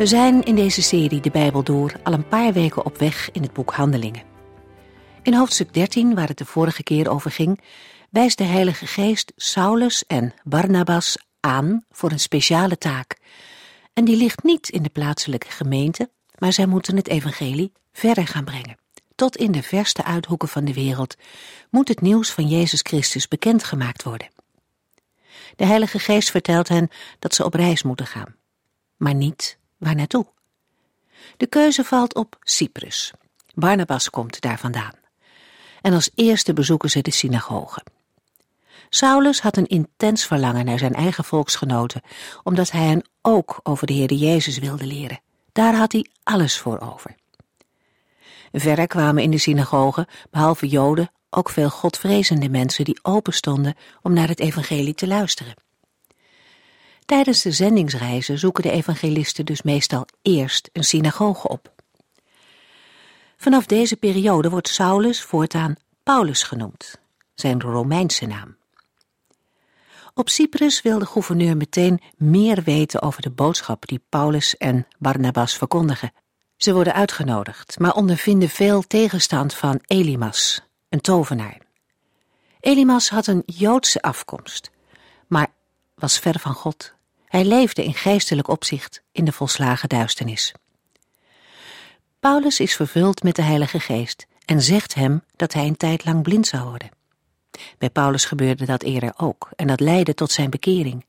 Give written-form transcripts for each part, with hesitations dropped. We zijn in deze serie De Bijbel Door al een paar weken op weg in het boek Handelingen. In hoofdstuk 13, waar het de vorige keer over ging, wijst de Heilige Geest Saulus en Barnabas aan voor een speciale taak. En die ligt niet in de plaatselijke gemeente, maar zij moeten het evangelie verder gaan brengen. Tot in de verste uithoeken van de wereld moet het nieuws van Jezus Christus bekendgemaakt worden. De Heilige Geest vertelt hen dat ze op reis moeten gaan, maar niet waar naartoe. De keuze valt op Cyprus. Barnabas komt daar vandaan. En als eerste bezoeken ze de synagoge. Saulus had een intens verlangen naar zijn eigen volksgenoten, omdat hij hen ook over de Heer Jezus wilde leren. Daar had hij alles voor over. Verder kwamen in de synagoge, behalve Joden, ook veel godvrezende mensen die openstonden om naar het evangelie te luisteren. Tijdens de zendingsreizen zoeken de evangelisten dus meestal eerst een synagoge op. Vanaf deze periode wordt Saulus voortaan Paulus genoemd, zijn Romeinse naam. Op Cyprus wil de gouverneur meteen meer weten over de boodschap die Paulus en Barnabas verkondigen. Ze worden uitgenodigd, maar ondervinden veel tegenstand van Elimas, een tovenaar. Elimas had een Joodse afkomst, maar was ver van God. Hij leefde in geestelijk opzicht in de volslagen duisternis. Paulus is vervuld met de Heilige Geest en zegt hem dat hij een tijd lang blind zou worden. Bij Paulus gebeurde dat eerder ook en dat leidde tot zijn bekering.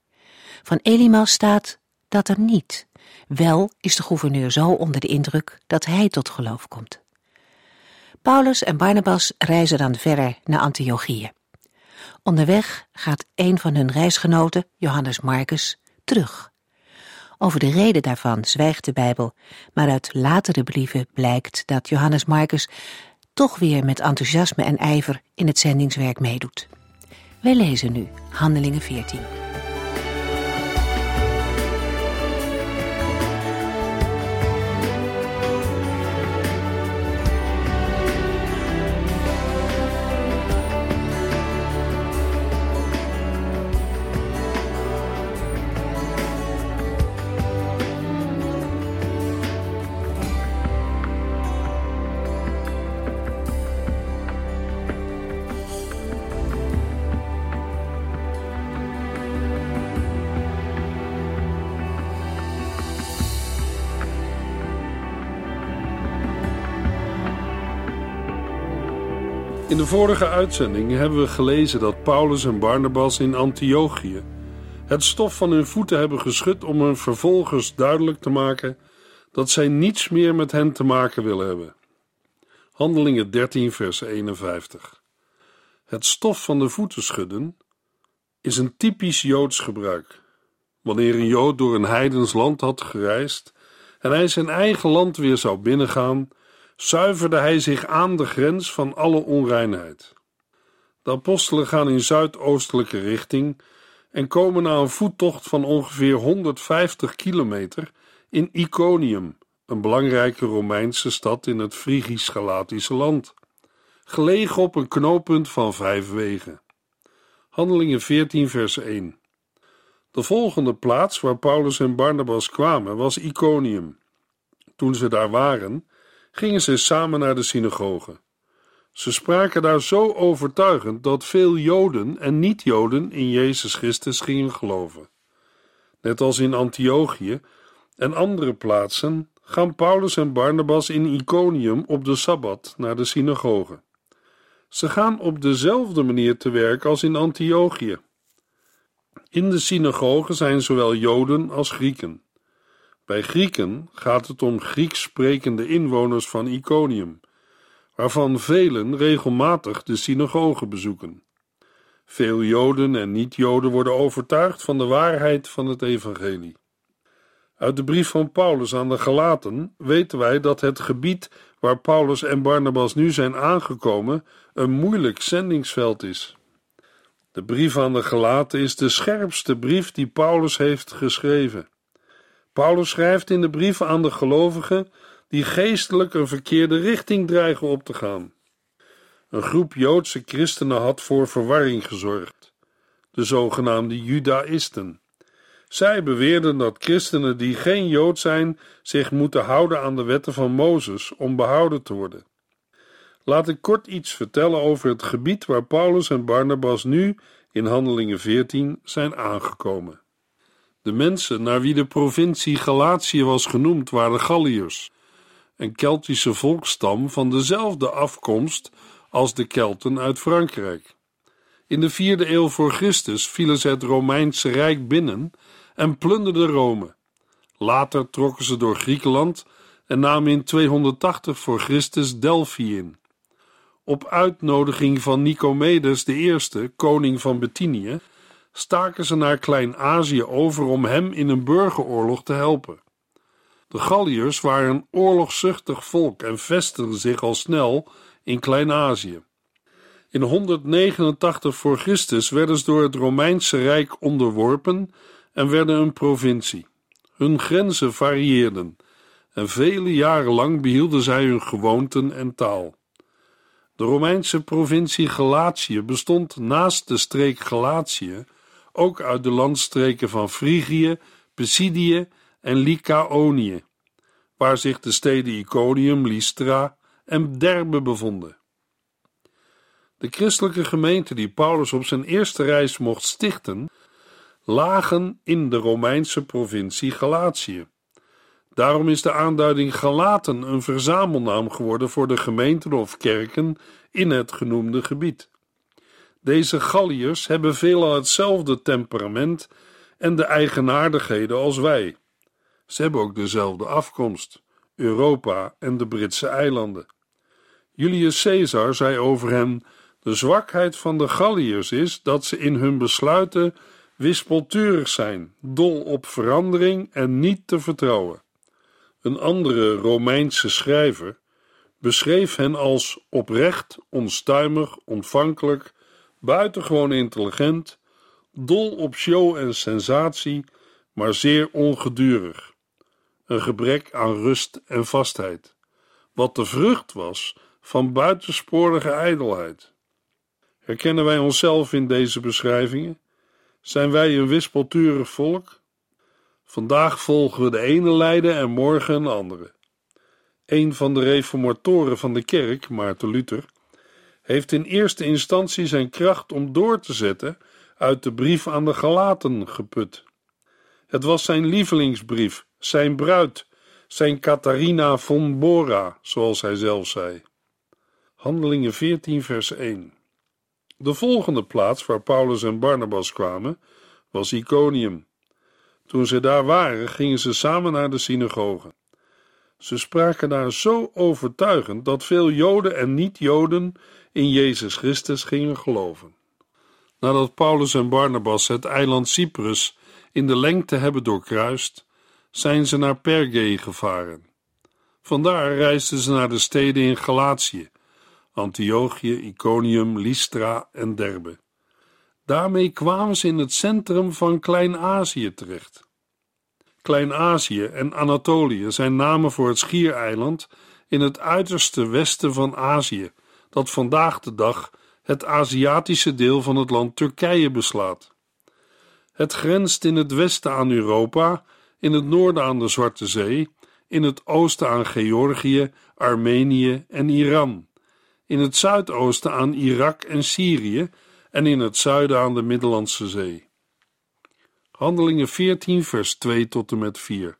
Van Elimas staat dat er niet. Wel is de gouverneur zo onder de indruk dat hij tot geloof komt. Paulus en Barnabas reizen dan verder naar Antiochieën. Onderweg gaat een van hun reisgenoten, Johannes Marcus, terug. Over de reden daarvan zwijgt de Bijbel, maar uit latere brieven blijkt dat Johannes Marcus toch weer met enthousiasme en ijver in het zendingswerk meedoet. Wij lezen nu Handelingen 14. In de vorige uitzending hebben we gelezen dat Paulus en Barnabas in Antiochië het stof van hun voeten hebben geschud om hun vervolgers duidelijk te maken dat zij niets meer met hen te maken willen hebben. Handelingen 13 vers 51. Het stof van de voeten schudden is een typisch Joods gebruik. Wanneer een Jood door een heidens land had gereisd en hij zijn eigen land weer zou binnengaan, zuiverde hij zich aan de grens van alle onreinheid. De apostelen gaan in zuidoostelijke richting en komen na een voettocht van ongeveer 150 kilometer in Iconium, een belangrijke Romeinse stad in het Phrygisch-Galatische land, gelegen op een knooppunt van 5 wegen. Handelingen 14 vers 1. De volgende plaats waar Paulus en Barnabas kwamen was Iconium. Toen ze daar waren, gingen ze samen naar de synagoge. Ze spraken daar zo overtuigend dat veel Joden en niet-Joden in Jezus Christus gingen geloven. Net als in Antiochië en andere plaatsen gaan Paulus en Barnabas in Iconium op de Sabbat naar de synagoge. Ze gaan op dezelfde manier te werk als in Antiochië. In de synagoge zijn zowel Joden als Grieken. Bij Grieken gaat het om Grieks sprekende inwoners van Iconium, waarvan velen regelmatig de synagoge bezoeken. Veel Joden en niet-Joden worden overtuigd van de waarheid van het evangelie. Uit de brief van Paulus aan de Galaten weten wij dat het gebied waar Paulus en Barnabas nu zijn aangekomen een moeilijk zendingsveld is. De brief aan de Galaten is de scherpste brief die Paulus heeft geschreven. Paulus schrijft in de brief aan de gelovigen die geestelijk een verkeerde richting dreigen op te gaan. Een groep Joodse christenen had voor verwarring gezorgd, de zogenaamde Judaïsten. Zij beweerden dat christenen die geen Jood zijn zich moeten houden aan de wetten van Mozes om behouden te worden. Laat ik kort iets vertellen over het gebied waar Paulus en Barnabas nu in Handelingen 14 zijn aangekomen. De mensen naar wie de provincie Galatië was genoemd waren Galliërs, een Keltische volksstam van dezelfde afkomst als de Kelten uit Frankrijk. In de 4e eeuw voor Christus vielen ze het Romeinse Rijk binnen en plunderden Rome. Later trokken ze door Griekenland en namen in 280 voor Christus Delphi in. Op uitnodiging van Nicomedes I, koning van Bethinië, staken ze naar Klein-Azië over om hem in een burgeroorlog te helpen. De Galliërs waren een oorlogzuchtig volk en vestigden zich al snel in Klein-Azië. In 189 voor Christus werden ze door het Romeinse Rijk onderworpen en werden een provincie. Hun grenzen varieerden en vele jaren lang behielden zij hun gewoonten en taal. De Romeinse provincie Galatië bestond naast de streek Galatië ook uit de landstreken van Phrygië, Pisidië en Lycaonië, waar zich de steden Iconium, Lystra en Derbe bevonden. De christelijke gemeenten die Paulus op zijn eerste reis mocht stichten, lagen in de Romeinse provincie Galatië. Daarom is de aanduiding Galaten een verzamelnaam geworden voor de gemeenten of kerken in het genoemde gebied. Deze Galliërs hebben veelal hetzelfde temperament en de eigenaardigheden als wij. Ze hebben ook dezelfde afkomst, Europa en de Britse eilanden. Julius Caesar zei over hen: de zwakheid van de Galliërs is dat ze in hun besluiten wispelturig zijn, dol op verandering en niet te vertrouwen. Een andere Romeinse schrijver beschreef hen als oprecht, onstuimig, ontvankelijk, buitengewoon intelligent, dol op show en sensatie, maar zeer ongedurig. Een gebrek aan rust en vastheid, wat de vrucht was van buitensporige ijdelheid. Herkennen wij onszelf in deze beschrijvingen? Zijn wij een wispelturig volk? Vandaag volgen we de ene leider en morgen een andere. Een van de reformatoren van de kerk, Maarten Luther, heeft in eerste instantie zijn kracht om door te zetten uit de brief aan de Galaten geput. Het was zijn lievelingsbrief, zijn bruid, zijn Catharina von Bora, zoals hij zelf zei. Handelingen 14 vers 1. De volgende plaats waar Paulus en Barnabas kwamen was Iconium. Toen ze daar waren, gingen ze samen naar de synagoge. Ze spraken daar zo overtuigend dat veel Joden en niet-Joden in Jezus Christus gingen geloven. Nadat Paulus en Barnabas het eiland Cyprus in de lengte hebben doorkruist, zijn ze naar Perge gevaren. Vandaar reisden ze naar de steden in Galatië, Antiochieën, Iconium, Lystra en Derbe. Daarmee kwamen ze in het centrum van Klein-Azië terecht. Klein-Azië en Anatolië zijn namen voor het schiereiland in het uiterste westen van Azië, dat vandaag de dag het Aziatische deel van het land Turkije beslaat. Het grenst in het westen aan Europa, in het noorden aan de Zwarte Zee, in het oosten aan Georgië, Armenië en Iran, in het zuidoosten aan Irak en Syrië en in het zuiden aan de Middellandse Zee. Handelingen 14 vers 2 tot en met 4.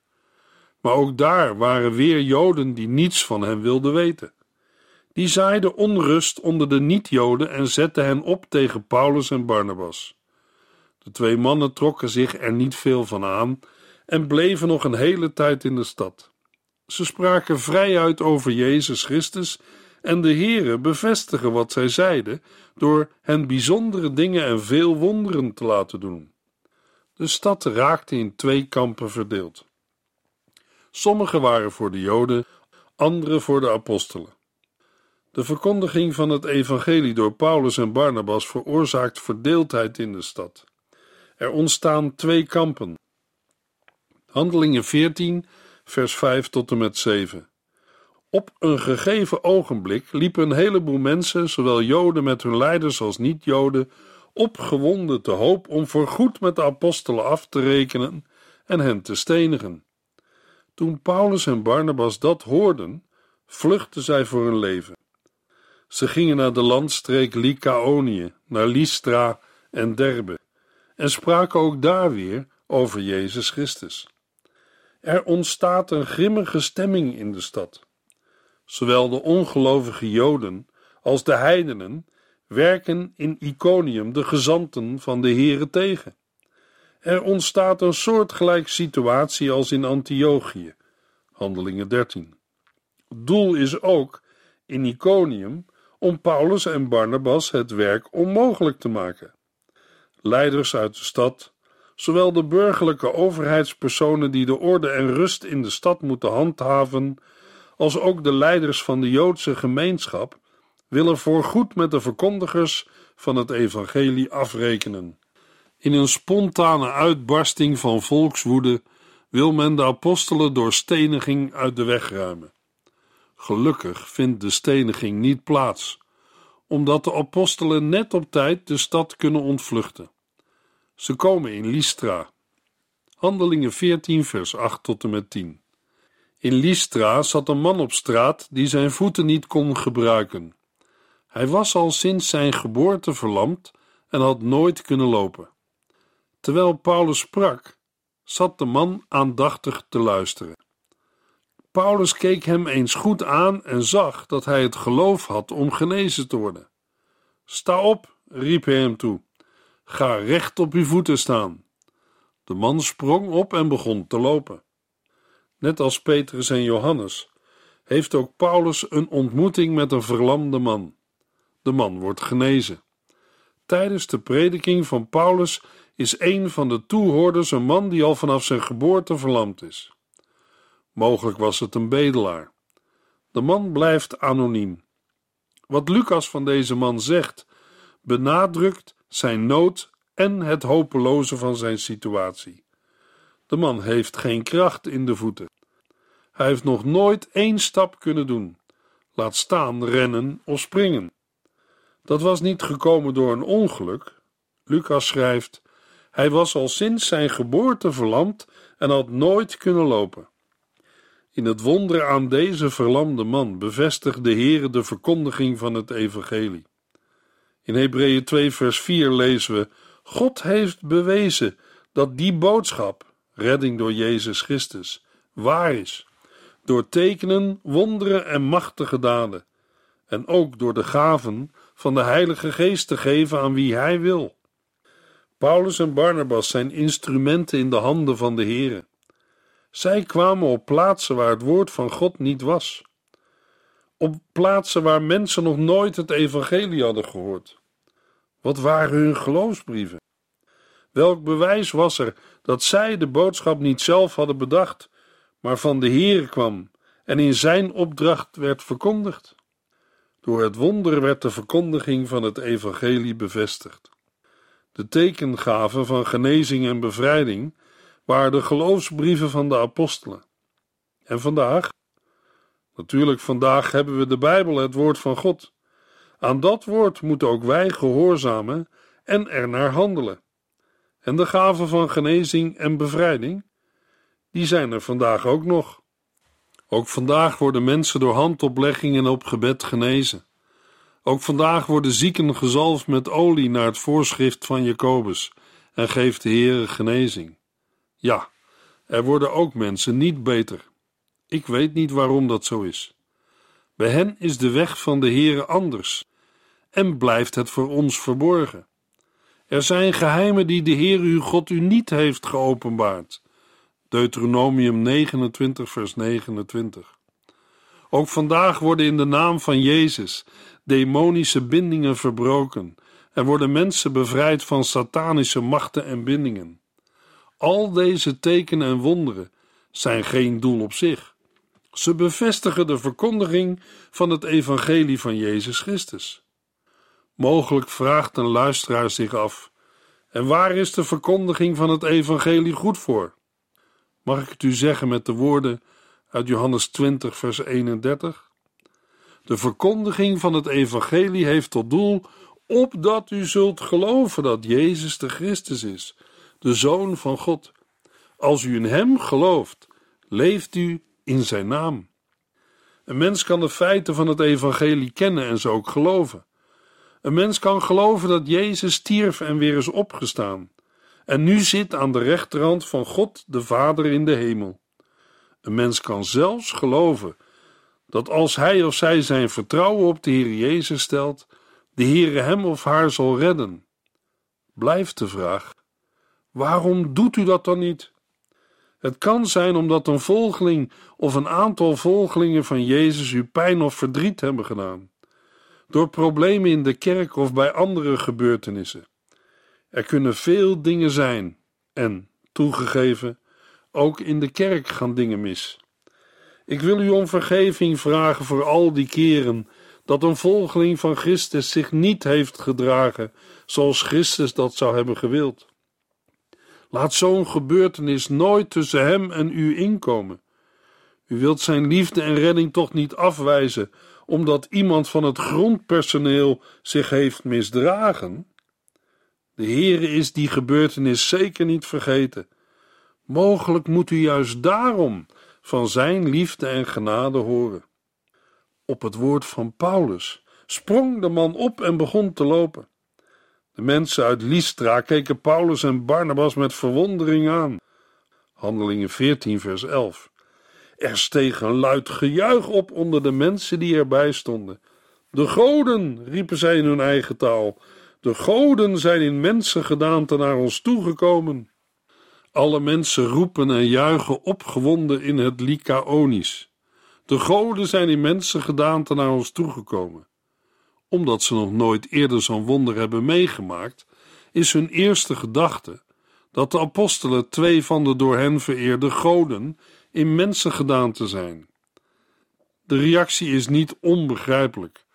Maar ook daar waren weer Joden die niets van hen wilden weten. Die zaaiden onrust onder de niet-Joden en zetten hen op tegen Paulus en Barnabas. De twee mannen trokken zich er niet veel van aan en bleven nog een hele tijd in de stad. Ze spraken vrijuit over Jezus Christus en de Heere bevestigen wat zij zeiden door hen bijzondere dingen en veel wonderen te laten doen. De stad raakte in twee kampen verdeeld. Sommigen waren voor de Joden, anderen voor de apostelen. De verkondiging van het evangelie door Paulus en Barnabas veroorzaakt verdeeldheid in de stad. Er ontstaan twee kampen. Handelingen 14, vers 5 tot en met 7. Op een gegeven ogenblik liepen een heleboel mensen, zowel Joden met hun leiders als niet-Joden, opgewonden te hoop om voorgoed met de apostelen af te rekenen en hen te stenigen. Toen Paulus en Barnabas dat hoorden, vluchtten zij voor hun leven. Ze gingen naar de landstreek Lycaonie, naar Lystra en Derbe, en spraken ook daar weer over Jezus Christus. Er ontstaat een grimmige stemming in de stad. Zowel de ongelovige Joden als de heidenen werken in Iconium de gezanten van de Here tegen. Er ontstaat een soortgelijke situatie als in Antiochieën, Handelingen 13. Doel is ook in Iconium om Paulus en Barnabas het werk onmogelijk te maken. Leiders uit de stad, zowel de burgerlijke overheidspersonen die de orde en rust in de stad moeten handhaven, als ook de leiders van de Joodse gemeenschap, willen voorgoed met de verkondigers van het evangelie afrekenen. In een spontane uitbarsting van volkswoede wil men de apostelen door steniging uit de weg ruimen. Gelukkig vindt de steniging niet plaats, omdat de apostelen net op tijd de stad kunnen ontvluchten. Ze komen in Lystra. Handelingen 14, vers 8 tot en met 10. In Lystra zat een man op straat die zijn voeten niet kon gebruiken. Hij was al sinds zijn geboorte verlamd en had nooit kunnen lopen. Terwijl Paulus sprak, zat de man aandachtig te luisteren. Paulus keek hem eens goed aan en zag dat hij het geloof had om genezen te worden. "Sta op," riep hij hem toe. "Ga recht op uw voeten staan." De man sprong op en begon te lopen. Net als Petrus en Johannes heeft ook Paulus een ontmoeting met een verlamde man. De man wordt genezen. Tijdens de prediking van Paulus is een van de toehoorders een man die al vanaf zijn geboorte verlamd is. Mogelijk was het een bedelaar. De man blijft anoniem. Wat Lucas van deze man zegt, benadrukt zijn nood en het hopeloze van zijn situatie. De man heeft geen kracht in de voeten. Hij heeft nog nooit één stap kunnen doen, laat staan rennen of springen. Dat was niet gekomen door een ongeluk. Lucas schrijft, hij was al sinds zijn geboorte verlamd en had nooit kunnen lopen. In het wonder aan deze verlamde man bevestigt de Heere de verkondiging van het evangelie. In Hebreeën 2 vers 4 lezen we, God heeft bewezen dat die boodschap, redding door Jezus Christus, waar is, door tekenen, wonderen en machtige daden, en ook door de gaven van de Heilige Geest te geven aan wie Hij wil. Paulus en Barnabas zijn instrumenten in de handen van de Heere. Zij kwamen op plaatsen waar het woord van God niet was. Op plaatsen waar mensen nog nooit het evangelie hadden gehoord. Wat waren hun geloofsbrieven? Welk bewijs was er dat zij de boodschap niet zelf hadden bedacht, maar van de Heere kwam en in zijn opdracht werd verkondigd? Door het wonder werd de verkondiging van het evangelie bevestigd. De tekengaven van genezing en bevrijding waren de geloofsbrieven van de apostelen. En vandaag? Natuurlijk, vandaag hebben we de Bijbel, het woord van God. Aan dat woord moeten ook wij gehoorzamen en ernaar handelen. En de gaven van genezing en bevrijding, die zijn er vandaag ook nog. Ook vandaag worden mensen door handoplegging en op gebed genezen. Ook vandaag worden zieken gezalfd met olie naar het voorschrift van Jacobus en geeft de Heere genezing. Ja, er worden ook mensen niet beter. Ik weet niet waarom dat zo is. Bij hen is de weg van de Heere anders en blijft het voor ons verborgen. Er zijn geheimen die de Heere uw God u niet heeft geopenbaard. Deuteronomium 29 vers 29. Ook vandaag worden in de naam van Jezus demonische bindingen verbroken en worden mensen bevrijd van satanische machten en bindingen. Al deze tekenen en wonderen zijn geen doel op zich. Ze bevestigen de verkondiging van het evangelie van Jezus Christus. Mogelijk vraagt een luisteraar zich af: en waar is de verkondiging van het evangelie goed voor? Mag ik het u zeggen met de woorden uit Johannes 20 vers 31? De verkondiging van het evangelie heeft tot doel: opdat u zult geloven dat Jezus de Christus is, de Zoon van God. Als u in hem gelooft, leeft u in zijn naam. Een mens kan de feiten van het evangelie kennen en ze ook geloven. Een mens kan geloven dat Jezus stierf en weer is opgestaan en nu zit aan de rechterhand van God de Vader in de hemel. Een mens kan zelfs geloven dat als hij of zij zijn vertrouwen op de Heer Jezus stelt, de Heer hem of haar zal redden. Blijft de vraag: waarom doet u dat dan niet? Het kan zijn omdat een volgeling of een aantal volgelingen van Jezus u pijn of verdriet hebben gedaan, door problemen in de kerk of bij andere gebeurtenissen. Er kunnen veel dingen zijn en, toegegeven, ook in de kerk gaan dingen mis. Ik wil u om vergeving vragen voor al die keren dat een volgeling van Christus zich niet heeft gedragen zoals Christus dat zou hebben gewild. Laat zo'n gebeurtenis nooit tussen hem en u inkomen. U wilt zijn liefde en redding toch niet afwijzen omdat iemand van het grondpersoneel zich heeft misdragen? De Heere is die gebeurtenis zeker niet vergeten. Mogelijk moet u juist daarom van zijn liefde en genade horen. Op het woord van Paulus sprong de man op en begon te lopen. De mensen uit Lystra keken Paulus en Barnabas met verwondering aan. Handelingen 14 vers 11. Er steeg een luid gejuich op onder de mensen die erbij stonden. De goden, riepen zij in hun eigen taal. De goden zijn in mensengedaante naar ons toegekomen. Alle mensen roepen en juichen opgewonden in het Lycaonisch. De goden zijn in mensengedaante naar ons toegekomen. Omdat ze nog nooit eerder zo'n wonder hebben meegemaakt, is hun eerste gedachte dat de apostelen 2 van de door hen vereerde goden in mensengedaante zijn. De reactie is niet onbegrijpelijk.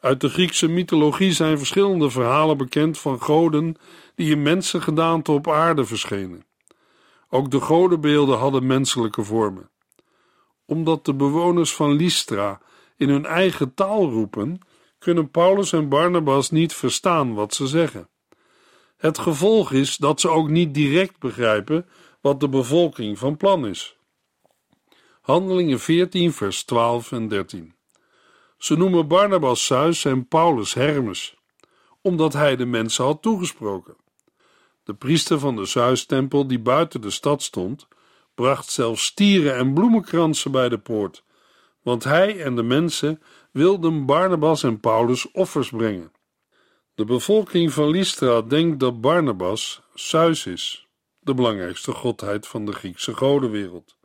Uit de Griekse mythologie zijn verschillende verhalen bekend van goden die in mensengedaante op aarde verschenen. Ook de godenbeelden hadden menselijke vormen. Omdat de bewoners van Lystra in hun eigen taal roepen, kunnen Paulus en Barnabas niet verstaan wat ze zeggen. Het gevolg is dat ze ook niet direct begrijpen wat de bevolking van plan is. Handelingen 14 vers 12 en 13. Ze noemen Barnabas Zeus en Paulus Hermes, omdat hij de mensen had toegesproken. De priester van de Zeus-tempel die buiten de stad stond, bracht zelfs stieren en bloemenkransen bij de poort, want hij en de mensen wilden Barnabas en Paulus offers brengen. De bevolking van Lystra denkt dat Barnabas Zeus is, de belangrijkste godheid van de Griekse godenwereld.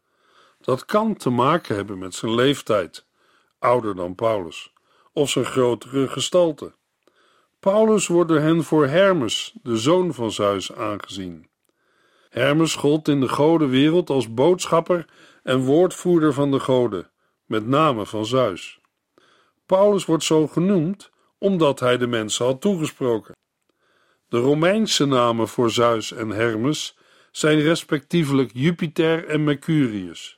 Dat kan te maken hebben met zijn leeftijd, ouder dan Paulus, of zijn grotere gestalte. Paulus wordt door hen voor Hermes, de zoon van Zeus, aangezien. Hermes gold in de godenwereld als boodschapper en woordvoerder van de goden, met name van Zeus. Paulus wordt zo genoemd omdat hij de mensen had toegesproken. De Romeinse namen voor Zeus en Hermes zijn respectievelijk Jupiter en Mercurius.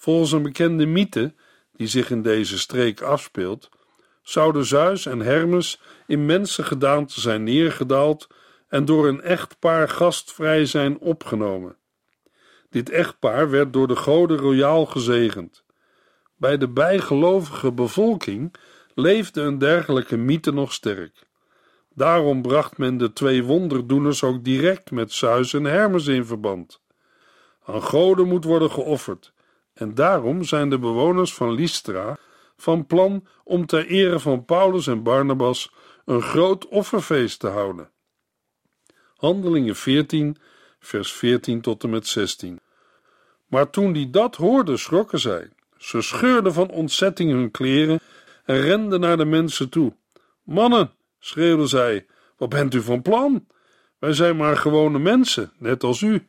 Volgens een bekende mythe die zich in deze streek afspeelt, zouden Zeus en Hermes in mensengedaante zijn neergedaald en door een echtpaar gastvrij zijn opgenomen. Dit echtpaar werd door de goden royaal gezegend. Bij de bijgelovige bevolking leefde een dergelijke mythe nog sterk. Daarom bracht men de 2 wonderdoeners ook direct met Zeus en Hermes in verband. Aan goden moet worden geofferd, en daarom zijn de bewoners van Lystra van plan om ter ere van Paulus en Barnabas een groot offerfeest te houden. Handelingen 14, vers 14 tot en met 16. Maar toen die dat hoorden, schrokken zij. Ze scheurden van ontzetting hun kleren en renden naar de mensen toe. Mannen, schreeuwden zij, wat bent u van plan? Wij zijn maar gewone mensen, net als u.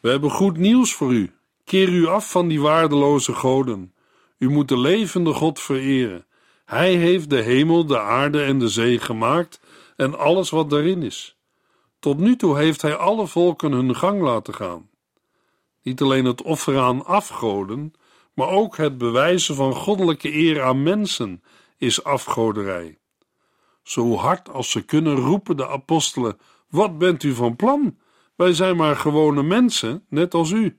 We hebben goed nieuws voor u. Keer u af van die waardeloze goden. U moet de levende God vereren. Hij heeft de hemel, de aarde en de zee gemaakt en alles wat daarin is. Tot nu toe heeft hij alle volken hun gang laten gaan. Niet alleen het offeren aan afgoden, maar ook het bewijzen van goddelijke eer aan mensen is afgoderij. Zo hard als ze kunnen roepen de apostelen, wat bent u van plan? Wij zijn maar gewone mensen, net als u.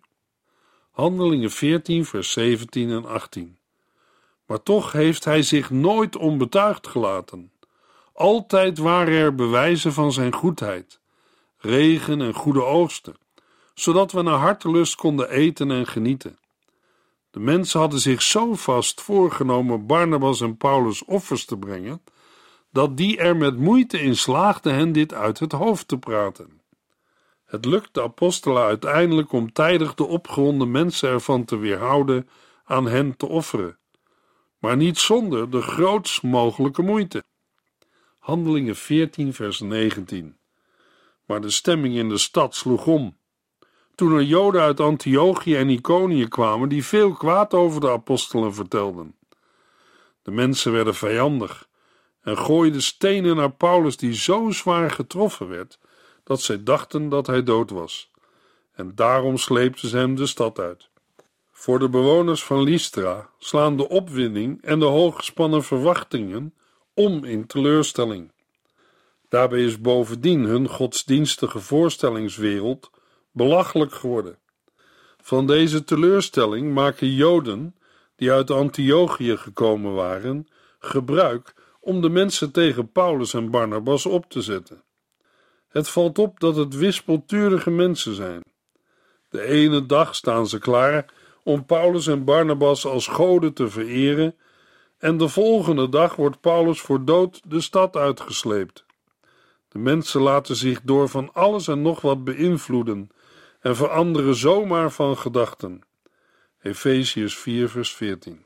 Handelingen 14, vers 17 en 18. Maar toch heeft hij zich nooit onbetuigd gelaten. Altijd waren er bewijzen van zijn goedheid, regen en goede oogsten, zodat we naar hartelust konden eten en genieten. De mensen hadden zich zo vast voorgenomen Barnabas en Paulus offers te brengen, dat die er met moeite in slaagden hen dit uit het hoofd te praten. Het lukt de apostelen uiteindelijk om tijdig de opgewonden mensen ervan te weerhouden aan hen te offeren, maar niet zonder de grootst mogelijke moeite. Handelingen 14 vers 19. Maar de stemming in de stad sloeg om. Toen er Joden uit Antiochieën en Iconium kwamen die veel kwaad over de apostelen vertelden. De mensen werden vijandig en gooiden stenen naar Paulus die zo zwaar getroffen werd dat zij dachten dat hij dood was. En daarom sleepten ze hem de stad uit. Voor de bewoners van Lystra slaan de opwinding en de hooggespannen verwachtingen om in teleurstelling. Daarbij is bovendien hun godsdienstige voorstellingswereld belachelijk geworden. Van deze teleurstelling maken Joden, die uit Antiochië gekomen waren, gebruik om de mensen tegen Paulus en Barnabas op te zetten. Het valt op dat het wispelturige mensen zijn. De ene dag staan ze klaar om Paulus en Barnabas als goden te vereren en de volgende dag wordt Paulus voor dood de stad uitgesleept. De mensen laten zich door van alles en nog wat beïnvloeden en veranderen zomaar van gedachten. Efeziërs 4 vers 14.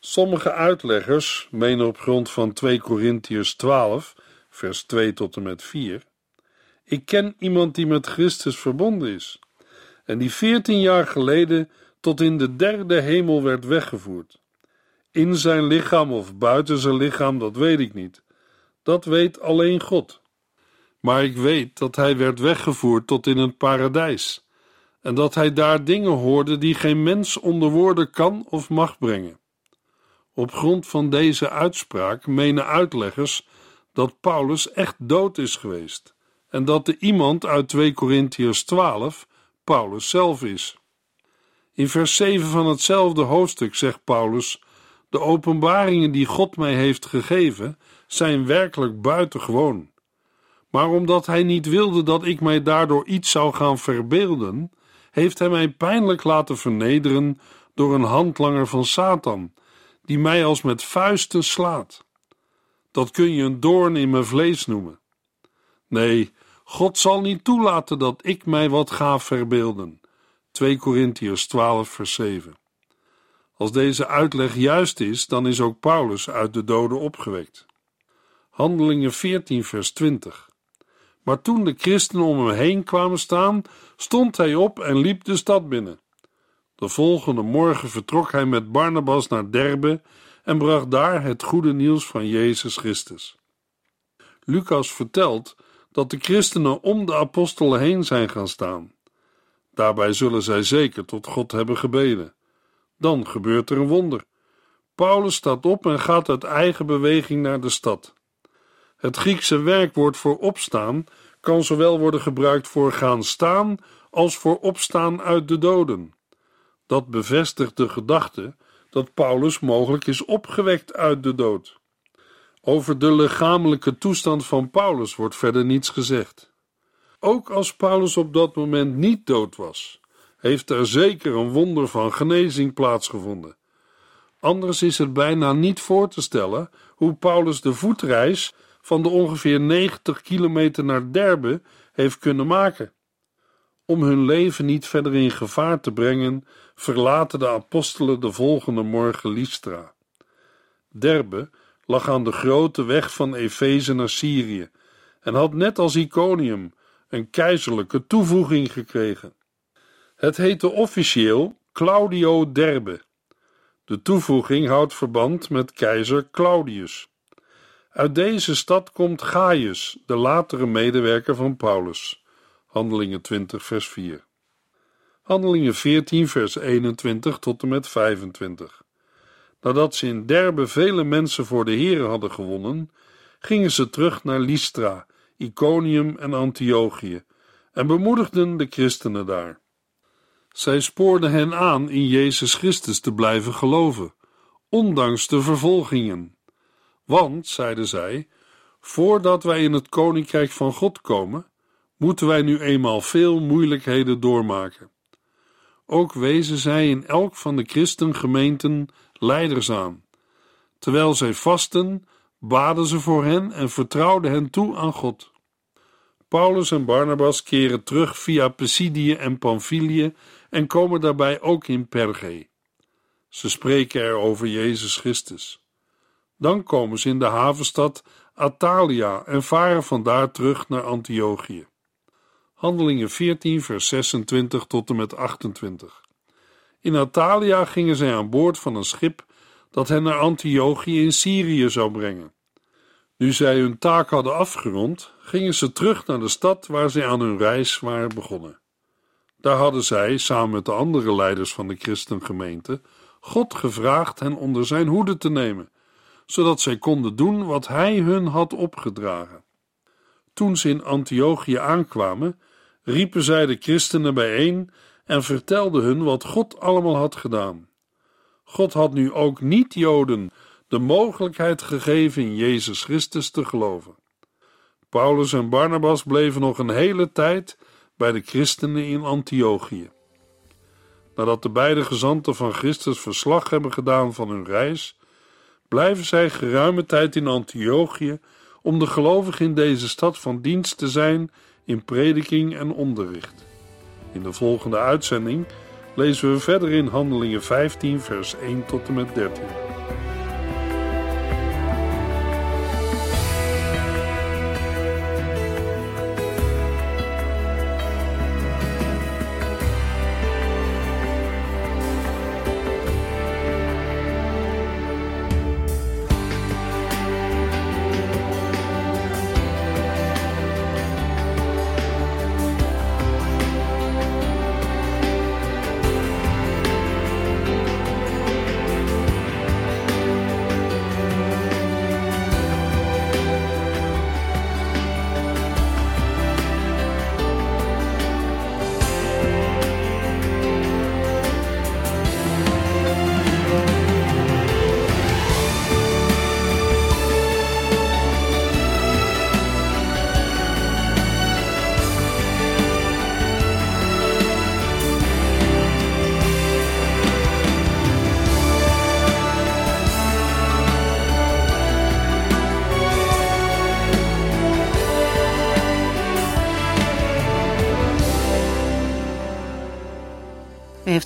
Sommige uitleggers menen op grond van 2 Korintiërs 12 vers 2 tot en met 4: ik ken iemand die met Christus verbonden is en die 14 jaar geleden tot in de 3e hemel werd weggevoerd. In zijn lichaam of buiten zijn lichaam, dat weet ik niet. Dat weet alleen God. Maar ik weet dat hij werd weggevoerd tot in het paradijs en dat hij daar dingen hoorde die geen mens onder woorden kan of mag brengen. Op grond van deze uitspraak menen uitleggers dat Paulus echt dood is geweest en dat de iemand uit 2 Korintiërs 12 Paulus zelf is. In vers 7 van hetzelfde hoofdstuk zegt Paulus: de openbaringen die God mij heeft gegeven zijn werkelijk buitengewoon. Maar omdat hij niet wilde dat ik mij daardoor iets zou gaan verbeelden, heeft hij mij pijnlijk laten vernederen door een handlanger van Satan, die mij als met vuisten slaat. Dat kun je een doorn in mijn vlees noemen. Nee, God zal niet toelaten dat ik mij wat ga verbeelden. 2 Korintiërs 12 vers 7. Als deze uitleg juist is, dan is ook Paulus uit de doden opgewekt. Handelingen 14 vers 20. Maar toen de christenen om hem heen kwamen staan, stond hij op en liep de stad binnen. De volgende morgen vertrok hij met Barnabas naar Derbe en bracht daar het goede nieuws van Jezus Christus. Lucas vertelt dat de christenen om de apostelen heen zijn gaan staan. Daarbij zullen zij zeker tot God hebben gebeden. Dan gebeurt er een wonder. Paulus staat op en gaat uit eigen beweging naar de stad. Het Griekse werkwoord voor opstaan kan zowel worden gebruikt voor gaan staan als voor opstaan uit de doden. Dat bevestigt de gedachte dat Paulus mogelijk is opgewekt uit de dood. Over de lichamelijke toestand van Paulus wordt verder niets gezegd. Ook als Paulus op dat moment niet dood was, heeft er zeker een wonder van genezing plaatsgevonden. Anders is het bijna niet voor te stellen hoe Paulus de voetreis van de ongeveer 90 kilometer naar Derbe heeft kunnen maken. Om hun leven niet verder in gevaar te brengen, verlaten de apostelen de volgende morgen Lystra. Derbe lag aan de grote weg van Efeze naar Syrië en had net als Iconium een keizerlijke toevoeging gekregen. Het heette officieel Claudio Derbe. De toevoeging houdt verband met keizer Claudius. Uit deze stad komt Gaius, de latere medewerker van Paulus. Handelingen 20 vers 4. Handelingen 14 vers 21 tot en met 25. Nadat ze in Derbe vele mensen voor de Here hadden gewonnen, gingen ze terug naar Lystra, Iconium en Antiochieën en bemoedigden de christenen daar. Zij spoorden hen aan in Jezus Christus te blijven geloven, ondanks de vervolgingen. Want, zeiden zij, voordat wij in het koninkrijk van God komen, moeten wij nu eenmaal veel moeilijkheden doormaken. Ook wezen zij in elk van de christengemeenten leiders aan. Terwijl zij vasten, baden ze voor hen en vertrouwden hen toe aan God. Paulus en Barnabas keren terug via Pisidië en Pamfilië en komen daarbij ook in Perge. Ze spreken er over Jezus Christus. Dan komen ze in de havenstad Attalia en varen vandaar terug naar Antiochië. Handelingen 14 vers 26 tot en met 28. In Attalia gingen zij aan boord van een schip dat hen naar Antiochië in Syrië zou brengen. Nu zij hun taak hadden afgerond, gingen ze terug naar de stad waar zij aan hun reis waren begonnen. Daar hadden zij, samen met de andere leiders van de christengemeente, God gevraagd hen onder zijn hoede te nemen, zodat zij konden doen wat hij hun had opgedragen. Toen ze in Antiochië aankwamen, riepen zij de christenen bijeen en vertelden hun wat God allemaal had gedaan. God had nu ook niet-Joden de mogelijkheid gegeven in Jezus Christus te geloven. Paulus en Barnabas bleven nog een hele tijd bij de christenen in Antiochië. Nadat de beide gezanten van Christus verslag hebben gedaan van hun reis, blijven zij geruime tijd in Antiochië om de gelovigen in deze stad van dienst te zijn in prediking en onderricht. In de volgende uitzending lezen we verder in Handelingen 15 vers 1 tot en met 13.